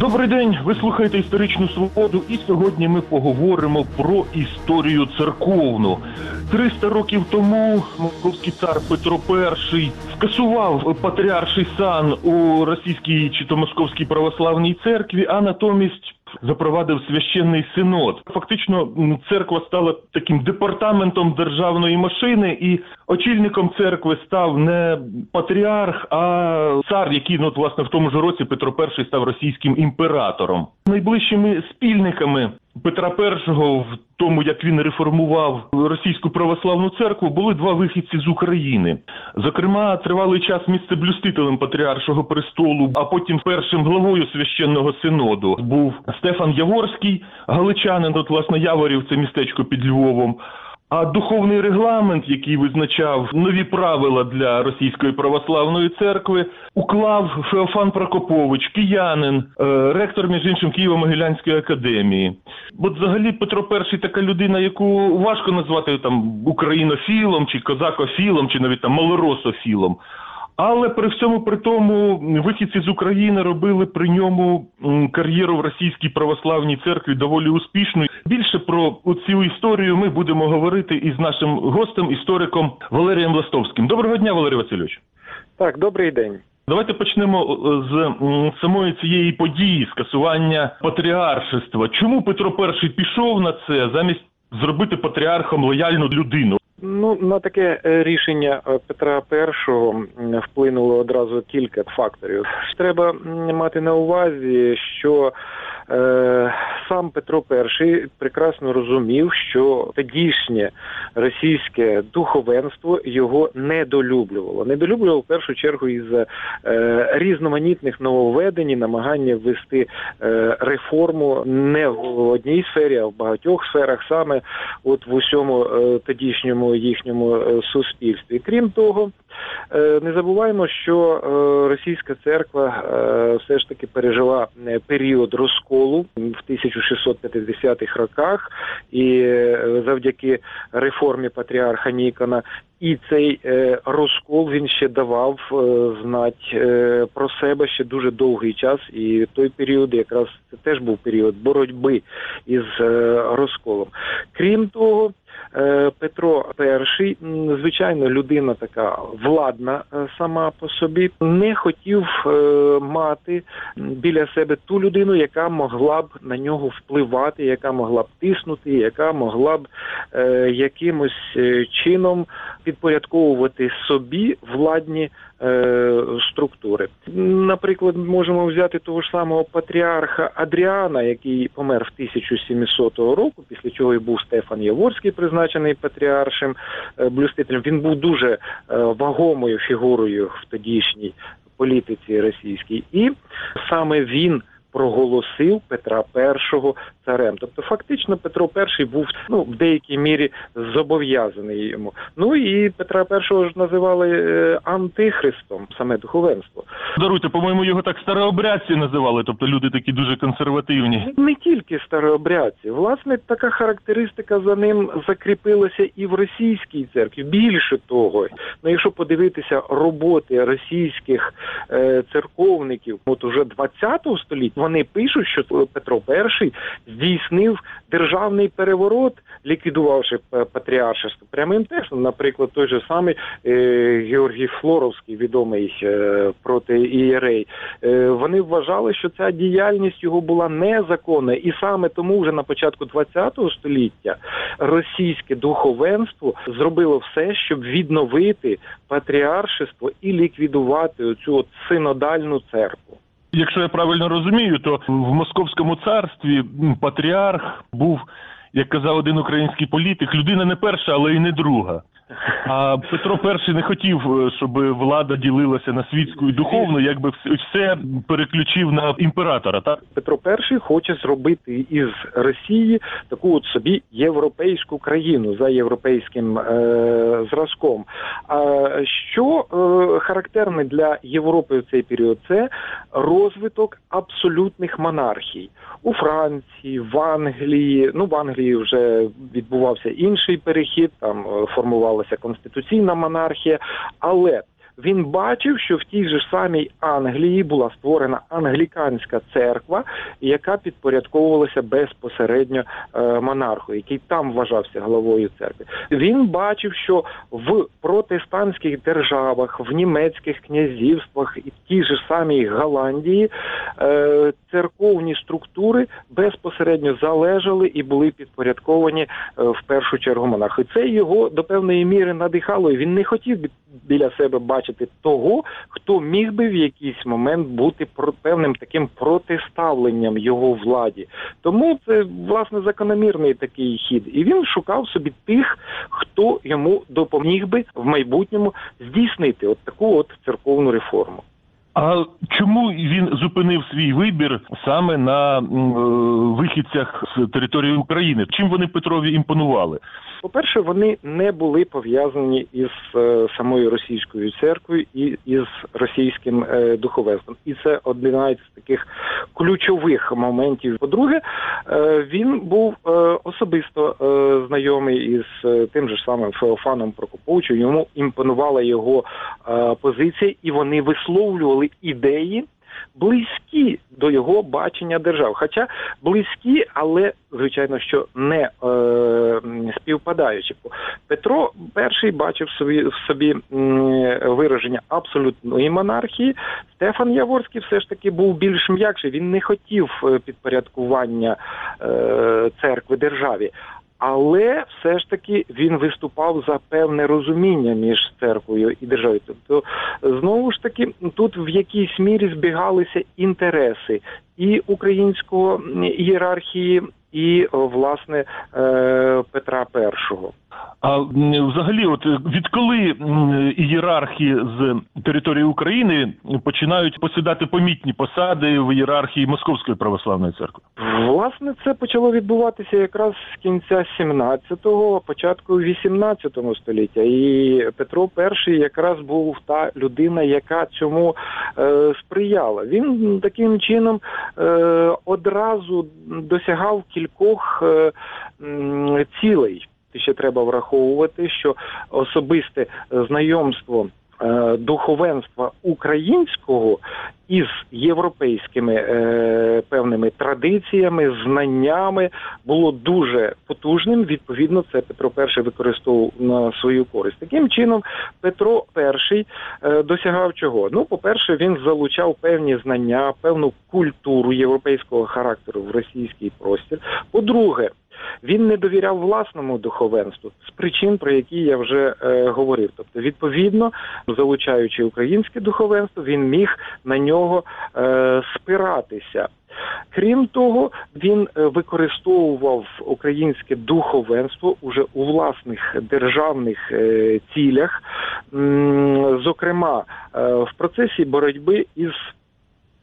Добрий день, ви слухаєте «Історичну свободу» і сьогодні ми поговоримо про історію церковну. 300 років тому московський цар Петро І скасував патріарший сан у російській чи то московській православній церкві, а натомість запровадив священний синод. Фактично церква стала таким департаментом державної машини, і очільником церкви став не патріарх, а цар, який, власне, в тому ж році Петро І став російським імператором. Найближчими спільниками Петра І в тому, як він реформував російську православну церкву, були два вихідці з України. Зокрема, тривалий час місцеблюстителем патріаршого престолу, а потім першим главою священного синоду був Стефан Яворський, галичанин, Яворів – це містечко під Львовом. А духовний регламент, який визначав нові правила для Російської православної церкви, уклав Феофан Прокопович, киянин, ректор, між іншим, Києво-Могилянської академії. Бо взагалі Петро І така людина, яку важко назвати українофілом, чи козакофілом, чи навіть малорософілом. Але при всьому при тому вихідці з України робили при ньому кар'єру в російській православній церкві доволі успішною. Більше про цю історію ми будемо говорити із нашим гостем, істориком Валерієм Ластовським. Доброго дня, Валерій Васильович. Так, добрий день. Давайте почнемо з самої цієї події, скасування патріаршества. Чому Петро І пішов на це, замість зробити патріархом лояльну людину? На таке рішення Петра І вплинуло одразу кілька факторів. Треба мати на увазі, що сам Петро І прекрасно розумів, що тодішнє російське духовенство його недолюблювало. Недолюблювало в першу чергу із-за різноманітних нововведень і намагання ввести реформу не в одній сфері, а в багатьох сферах, саме в усьому тодішньому їхньому суспільстві. Крім того, не забуваємо, що російська церква все ж таки пережила період розколу в 1650-х роках, і завдяки реформі патріарха Нікона, і цей розкол він ще давав знать про себе ще дуже довгий час, і той період якраз це теж був період боротьби із розколом. Крім того, Петро І, звичайно, людина така владна сама по собі, не хотів мати біля себе ту людину, яка могла б на нього впливати, яка могла б тиснути, яка могла б якимось чином підпорядковувати собі владні структури. Наприклад, можемо взяти того ж самого патріарха Адріана, який помер в 1700 року, після чого і був Стефан Яворський призначений патріаршим блюстителем. Він був дуже вагомою фігурою в тодішній політиці російській. І саме він проголосив Петра І царем. Тобто, фактично, Петро І був, в деякій мірі зобов'язаний йому. І Петра І називали антихристом, саме духовенство. Даруйте, по-моєму, його так старообрядці називали, тобто люди такі дуже консервативні. Не тільки старообрядці. Власне, така характеристика за ним закріпилася і в російській церкві. Більше того, якщо подивитися роботи російських церковників, уже 20-го століття, вони пишуть, що Петро І здійснив державний переворот, ліквідувавши патріаршество прямим текстом. Наприклад, той же самий Георгій Флоровський, відомий протоієрей. Вони вважали, що ця діяльність його була незаконна. І саме тому вже на початку ХХ століття російське духовенство зробило все, щоб відновити патріаршество і ліквідувати цю синодальну церкву. Якщо я правильно розумію, то в Московському царстві патріарх був, як казав один український політик, людина не перша, але і не друга. А Петро І не хотів, щоб влада ділилася на світську і духовну, якби все переключив на імператора, так? Петро І хоче зробити із Росії таку собі європейську країну за європейським зразком. А що характерне для Європи в цей період? Це розвиток абсолютних монархій. У Франції, в Англії, в Англії вже відбувався інший перехід, там формувалася конституційна монархія, але він бачив, що в тій же самій Англії була створена англіканська церква, яка підпорядковувалася безпосередньо монарху, який там вважався головою церкви. Він бачив, що в протестантських державах, в німецьких князівствах і в тій же самій Голландії церковні структури безпосередньо залежали і були підпорядковані в першу чергу монарху. І це його до певної міри надихало, і він не хотів біля себе бачити того, хто міг би в якийсь момент бути певним таким протиставленням його владі. Тому це, власне, закономірний такий хід. І він шукав собі тих, хто йому допоміг би в майбутньому здійснити от таку от церковну реформу. А чому він зупинив свій вибір саме на вихідцях з території України? Чим вони Петрові імпонували? По-перше, вони не були пов'язані із самою російською церквою і із російським духовенством. І це один з таких ключових моментів. По-друге, він був особисто знайомий із тим же самим Феофаном Прокоповичем. Йому імпонувала його позиція, і вони висловлювали ідеї, близькі до його бачення держав. Хоча близькі, але, звичайно, що не співпадаючи. Петро І бачив в собі вираження абсолютної монархії. Стефан Яворський все ж таки був більш м'якший. Він не хотів підпорядкування церкви державі. Але все ж таки він виступав за певне розуміння між церквою і державою. Тобто, знову ж таки, тут в якійсь мірі збігалися інтереси і української ієрархії, і, власне, Петра І. А взагалі, от відколи ієрархи з території України починають посідати помітні посади в ієрархії Московської православної церкви? Власне, це почало відбуватися якраз з кінця 17-го, початку 18-го століття. І Петро І якраз був та людина, яка цьому сприяла. Він таким чином одразу досягав кількох цілей. Ще треба враховувати, що особисте знайомство духовенства українського із європейськими певними традиціями, знаннями було дуже потужним. Відповідно, це Петро І використовував на свою користь. Таким чином, Петро І досягав чого? Ну, по-перше, він залучав певні знання, певну культуру європейського характеру в російський простір. По-друге, він не довіряв власному духовенству з причин, про які я вже говорив. Тобто, відповідно, залучаючи українське духовенство, він міг на нього спиратися. Крім того, він використовував українське духовенство уже у власних державних цілях, зокрема, в процесі боротьби із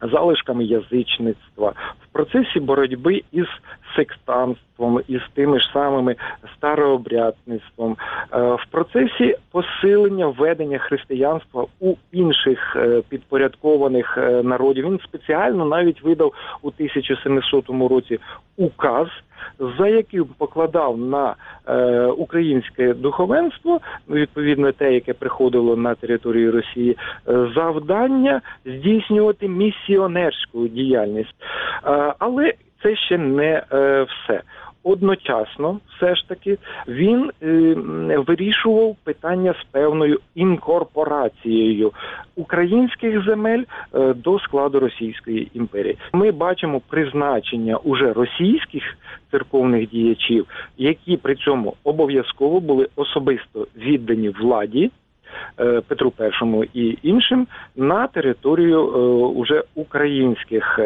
залишками язичництва, в процесі боротьби із сектантством, із тими ж самими старообрядництвом, в процесі посилення введення християнства у інших підпорядкованих народів. Він спеціально навіть видав у 1700 році указ, за яким покладав на українське духовенство, відповідно те, яке приходило на територію Росії, завдання здійснювати місіонерську діяльність. Але це ще не все. Одночасно, все ж таки, він вирішував питання з певною інкорпорацією українських земель до складу Російської імперії. Ми бачимо призначення уже російських церковних діячів, які при цьому обов'язково були особисто віддані владі, Петру І і іншим, на територію уже українських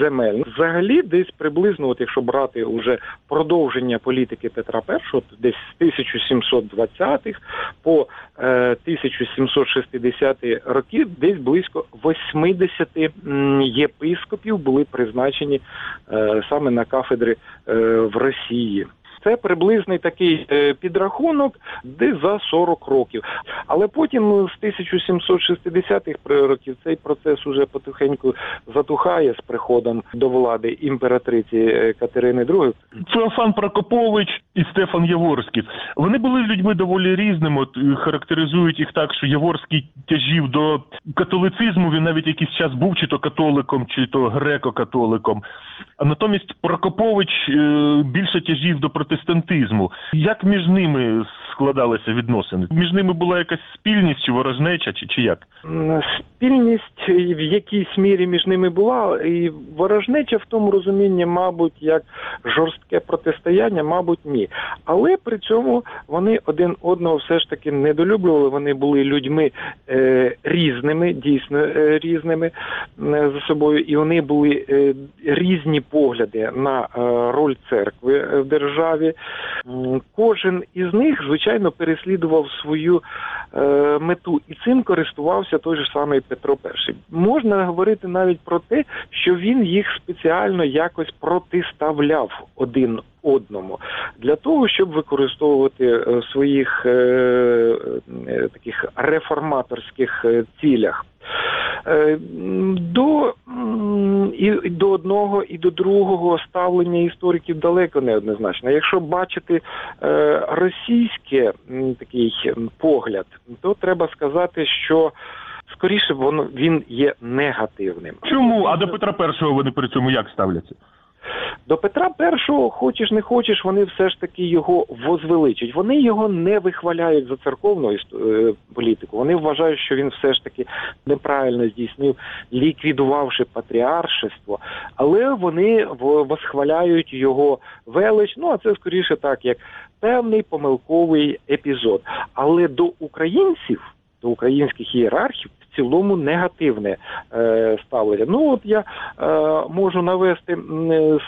земель. Взагалі, десь приблизно, от якщо брати уже продовження політики Петра І, десь з 1720-х по 1760-ті роки, десь близько 80 єпископів були призначені саме на кафедри в Росії. Це приблизний такий підрахунок, де за 40 років. Але потім з 1760-х років цей процес уже потихеньку затухає з приходом до влади імператриці Катерини II. Феофан Прокопович і Стефан Яворський. Вони були людьми доволі різними. От, характеризують їх так, що Яворський тяжів до католицизму, він навіть якийсь час був чи то католиком, чи то греко-католиком. А натомість Прокопович більше тяжів до протестантизму. Як між ними складалися відносини? Між ними була якась спільність чи ворожнеча, чи як? Спільність в якійсь мірі між ними була, і ворожнеча в тому розумінні, мабуть, як жорстке протистояння, мабуть, ні. Але при цьому вони один одного все ж таки недолюблювали, вони були людьми різними, дійсно різними за собою, і вони були різні погляди на роль церкви в державі. Кожен із них, звичайно, переслідував свою мету, і цим користувався той же самий Петро І. Можна говорити навіть про те, що він їх спеціально якось протиставляв один одному, для того, щоб використовувати в своїх таких реформаторських цілях. І до одного, і до другого ставлення істориків далеко не однозначно. Якщо бачити російський такий погляд, то треба сказати, що скоріше він є негативним. Чому? А до Петра І вони при цьому як ставляться? До Петра І, хочеш не хочеш, вони все ж таки його возвеличать. Вони його не вихваляють за церковну політику. Вони вважають, що він все ж таки неправильно здійснив, ліквідувавши патріаршество. Але вони восхваляють його велич. Ну, а це скоріше так, як певний помилковий епізод. Але до українців, до українських ієрархів, в цілому негативне ставлення. Ну, от я можу навести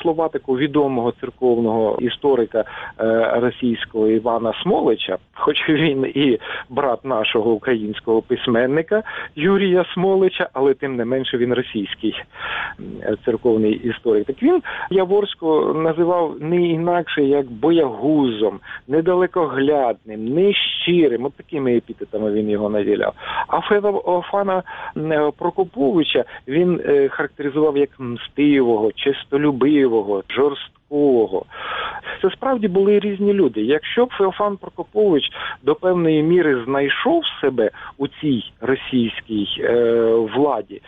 слова такого відомого церковного історика російського Івана Смолича, хоч він і брат нашого українського письменника Юрія Смолича, але тим не менше він російський церковний історик. Так він Яворського називав не інакше, як боягузом, недалекоглядним, нещирим. От такими епітетами він його наділяв. А Феофана Прокоповича він характеризував як мстивого, честолюбивого, жорсткого. Це справді були різні люди. Якщо б Феофан Прокопович до певної міри знайшов себе у цій російській владі,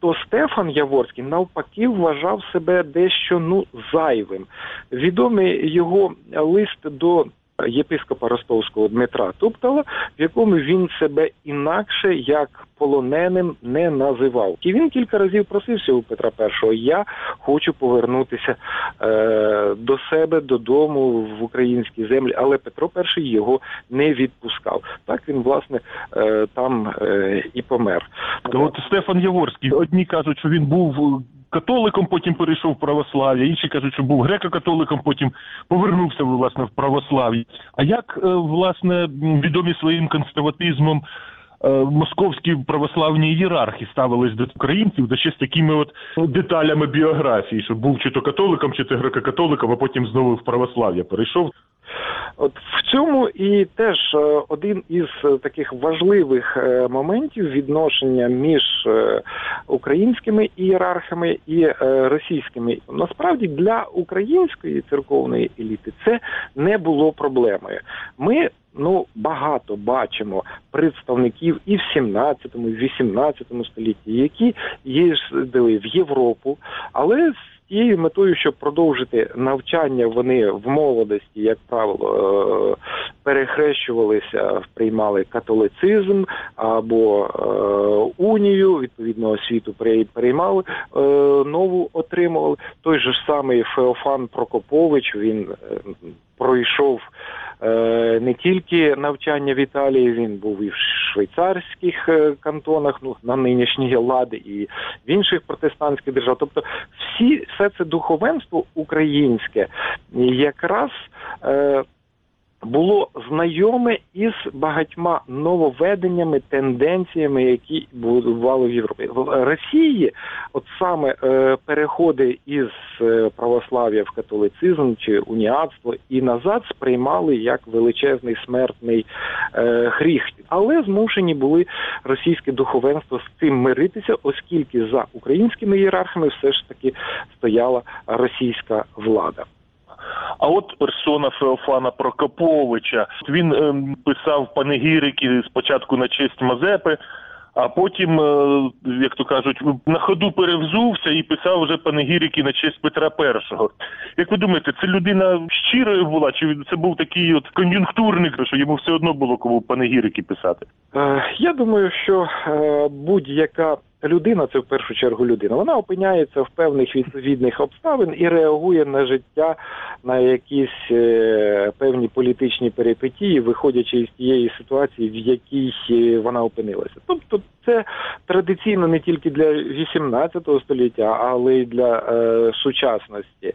то Стефан Яворський навпаки вважав себе дещо зайвим. Відомий його лист до єпископа ростовського Дмитра Туптала, в якому він себе інакше, як полоненим, не називав. І він кілька разів просився у Петра І: я хочу повернутися до себе, додому, в українські землі, але Петро І його не відпускав. Так він, власне, там і помер. От Стефан Яворський, одні кажуть, що він був католиком, потім перейшов в православ'я, інші кажуть, що був греко-католиком, потім повернувся, власне, в православ'я. А як, власне, відомі своїм консерватизмом московські православні ієрархи ставились до українців, до ще з такими от деталями біографії, що був чи то католиком, чи то греко-католиком, а потім знову в православ'я перейшов? От в цьому і теж один із таких важливих моментів відношення між українськими ієрархами і російськими. Насправді для української церковної еліти це не було проблемою. Ми багато бачимо представників і в 17-му, і в 18-му столітті, які їздили в Європу, але тією метою, щоб продовжити навчання, вони в молодості, як правило, перехрещувалися, приймали католицизм або унію, відповідно освіту приймали, нову отримували. Той же самий Феофан Прокопович, він пройшов не тільки навчання в Італії, він був і в швейцарських кантонах, на нинішній лад, і в інших протестантських державах. Тобто все це духовенство українське якраз було знайоме із багатьма нововведеннями, тенденціями, які бували в Європі. В Росії от саме переходи із православ'я в католицизм чи уніатство і назад сприймали як величезний смертний гріх. Але змушені були російське духовенство з цим миритися, оскільки за українськими ієрархами все ж таки стояла російська влада. А от персона Феофана Прокоповича, він писав панегірики спочатку на честь Мазепи, а потім, як то кажуть, на ходу перевзувся і писав вже панегірики на честь Петра І. Як ви думаєте, це людина щирою була, чи це був такий от кон'юнктурник, що йому все одно було кому панегірики писати? Я думаю, що будь-яка людина, це в першу чергу людина, вона опиняється в певних відповідних обставин і реагує на життя, на якісь певні політичні перипетії, виходячи із тієї ситуації, в якій вона опинилася. Тобто це традиційно не тільки для 18 століття, але й для сучасності.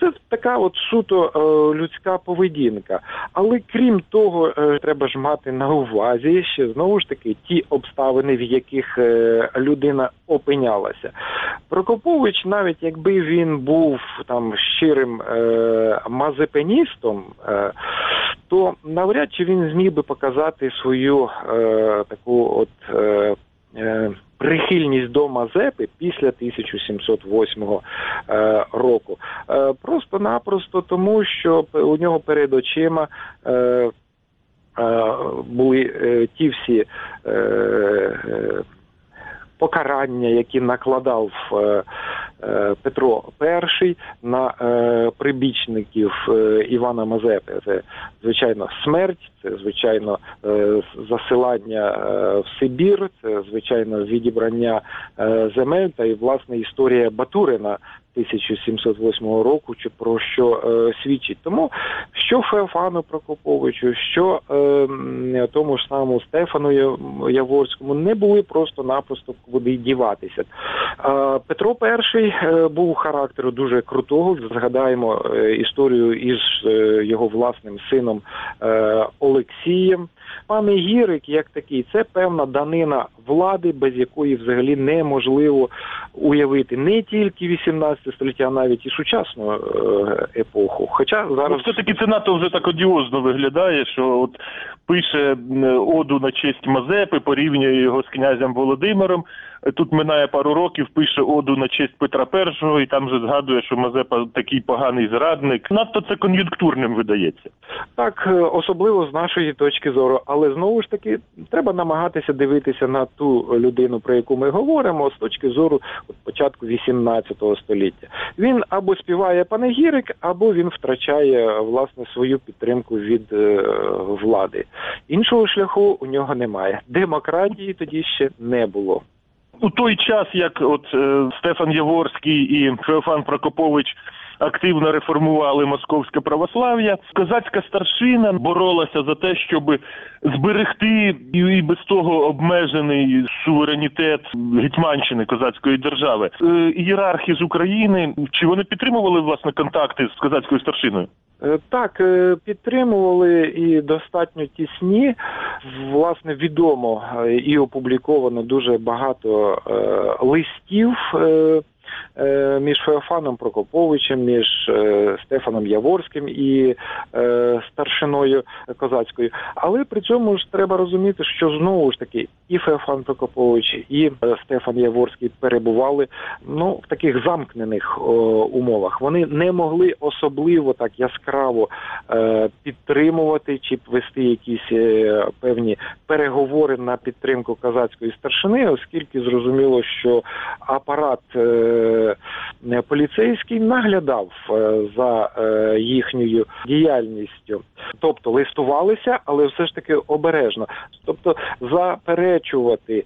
Це така от суто людська поведінка. Але крім того, треба ж мати на увазі ще, знову ж таки, ті обставини, в яких людина опинялася. Прокопович, навіть якби він був там щирим мазепиністом, то навряд чи він зміг би показати свою таку от прихильність до Мазепи після 1708 року. Просто-напросто тому, що у нього перед очима були ті всі покарання, які накладав Петро І на прибічників Івана Мазепи. Це, звичайно, смерть, це, звичайно, засилання в Сибір, це, звичайно, відібрання земель та, і, власне, історія Батурина 1708 року, чи про що свідчить. Тому, що Феофану Прокоповичу, що тому ж самому Стефану Яворському, не були просто-напросто куди діватися. Петро І був характеру дуже крутого. Згадаємо історію із його власним сином Олексієм. Панегірик, як такий, це певна данина влади, без якої взагалі неможливо уявити не тільки 18 століття, а навіть і сучасну епоху. Хоча зараз... все-таки це надто вже так одіозно виглядає, що от пише оду на честь Мазепи, порівнює його з князем Володимиром. Тут минає пару років, пише оду на честь Петра І, і там же згадує, що Мазепа такий поганий зрадник. Надто це кон'юнктурним видається. Так, особливо з нашої точки зору. Але, знову ж таки, треба намагатися дивитися на ту людину, про яку ми говоримо, з точки зору початку 18 століття. Він або співає панегірик, або він втрачає, власне, свою підтримку від влади. Іншого шляху у нього немає. Демократії тоді ще не було. У той час, як от Стефан Яворський і Феофан Прокопович активно реформували московське православ'я, козацька старшина боролася за те, щоб зберегти і без того обмежений суверенітет Гетьманщини, козацької держави. Ієрархи з України, чи вони підтримували, власне, контакти з козацькою старшиною? Так, підтримували і достатньо тісні. Власне, відомо і опубліковано дуже багато листів між Феофаном Прокоповичем, між Стефаном Яворським і старшиною козацькою. Але при цьому ж треба розуміти, що знову ж таки і Феофан Прокопович, і Стефан Яворський перебували в таких замкнених умовах. Вони не могли особливо так яскраво підтримувати чи вести якісь певні переговори на підтримку козацької старшини, оскільки зрозуміло, що апарат поліцейський наглядав за їхньою діяльністю. Тобто листувалися, але все ж таки обережно. Тобто заперечувати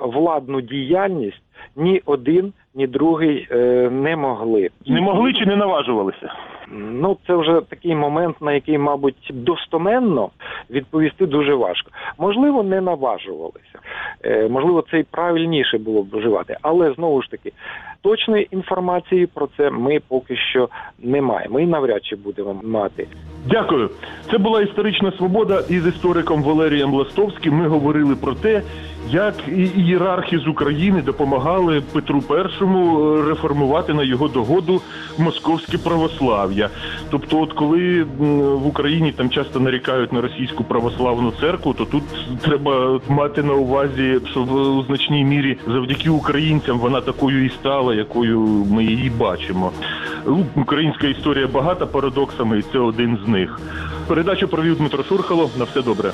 владну діяльність ні один, ні другий не могли. Не могли чи не наважувалися? Ну, це вже такий момент, на який, мабуть, достоменно відповісти дуже важко. Можливо, не наважувалися. Можливо, це і правильніше було б вживати. Але, знову ж таки, точної інформації про це ми поки що не маємо. І навряд чи будемо мати. Дякую. Це була «Історична свобода» із істориком Валерієм Ластовським. Ми говорили про те, як ієрархи з України допомагали Петру І реформувати на його догоду московське православ'я. Тобто, от коли в Україні там часто нарікають на російську православну церкву, то тут треба мати на увазі, що в значній мірі завдяки українцям вона такою і стала, якою ми її бачимо. Українська історія багата парадоксами, і це один з них. Передачу провів Дмитро Шурхало. На все добре.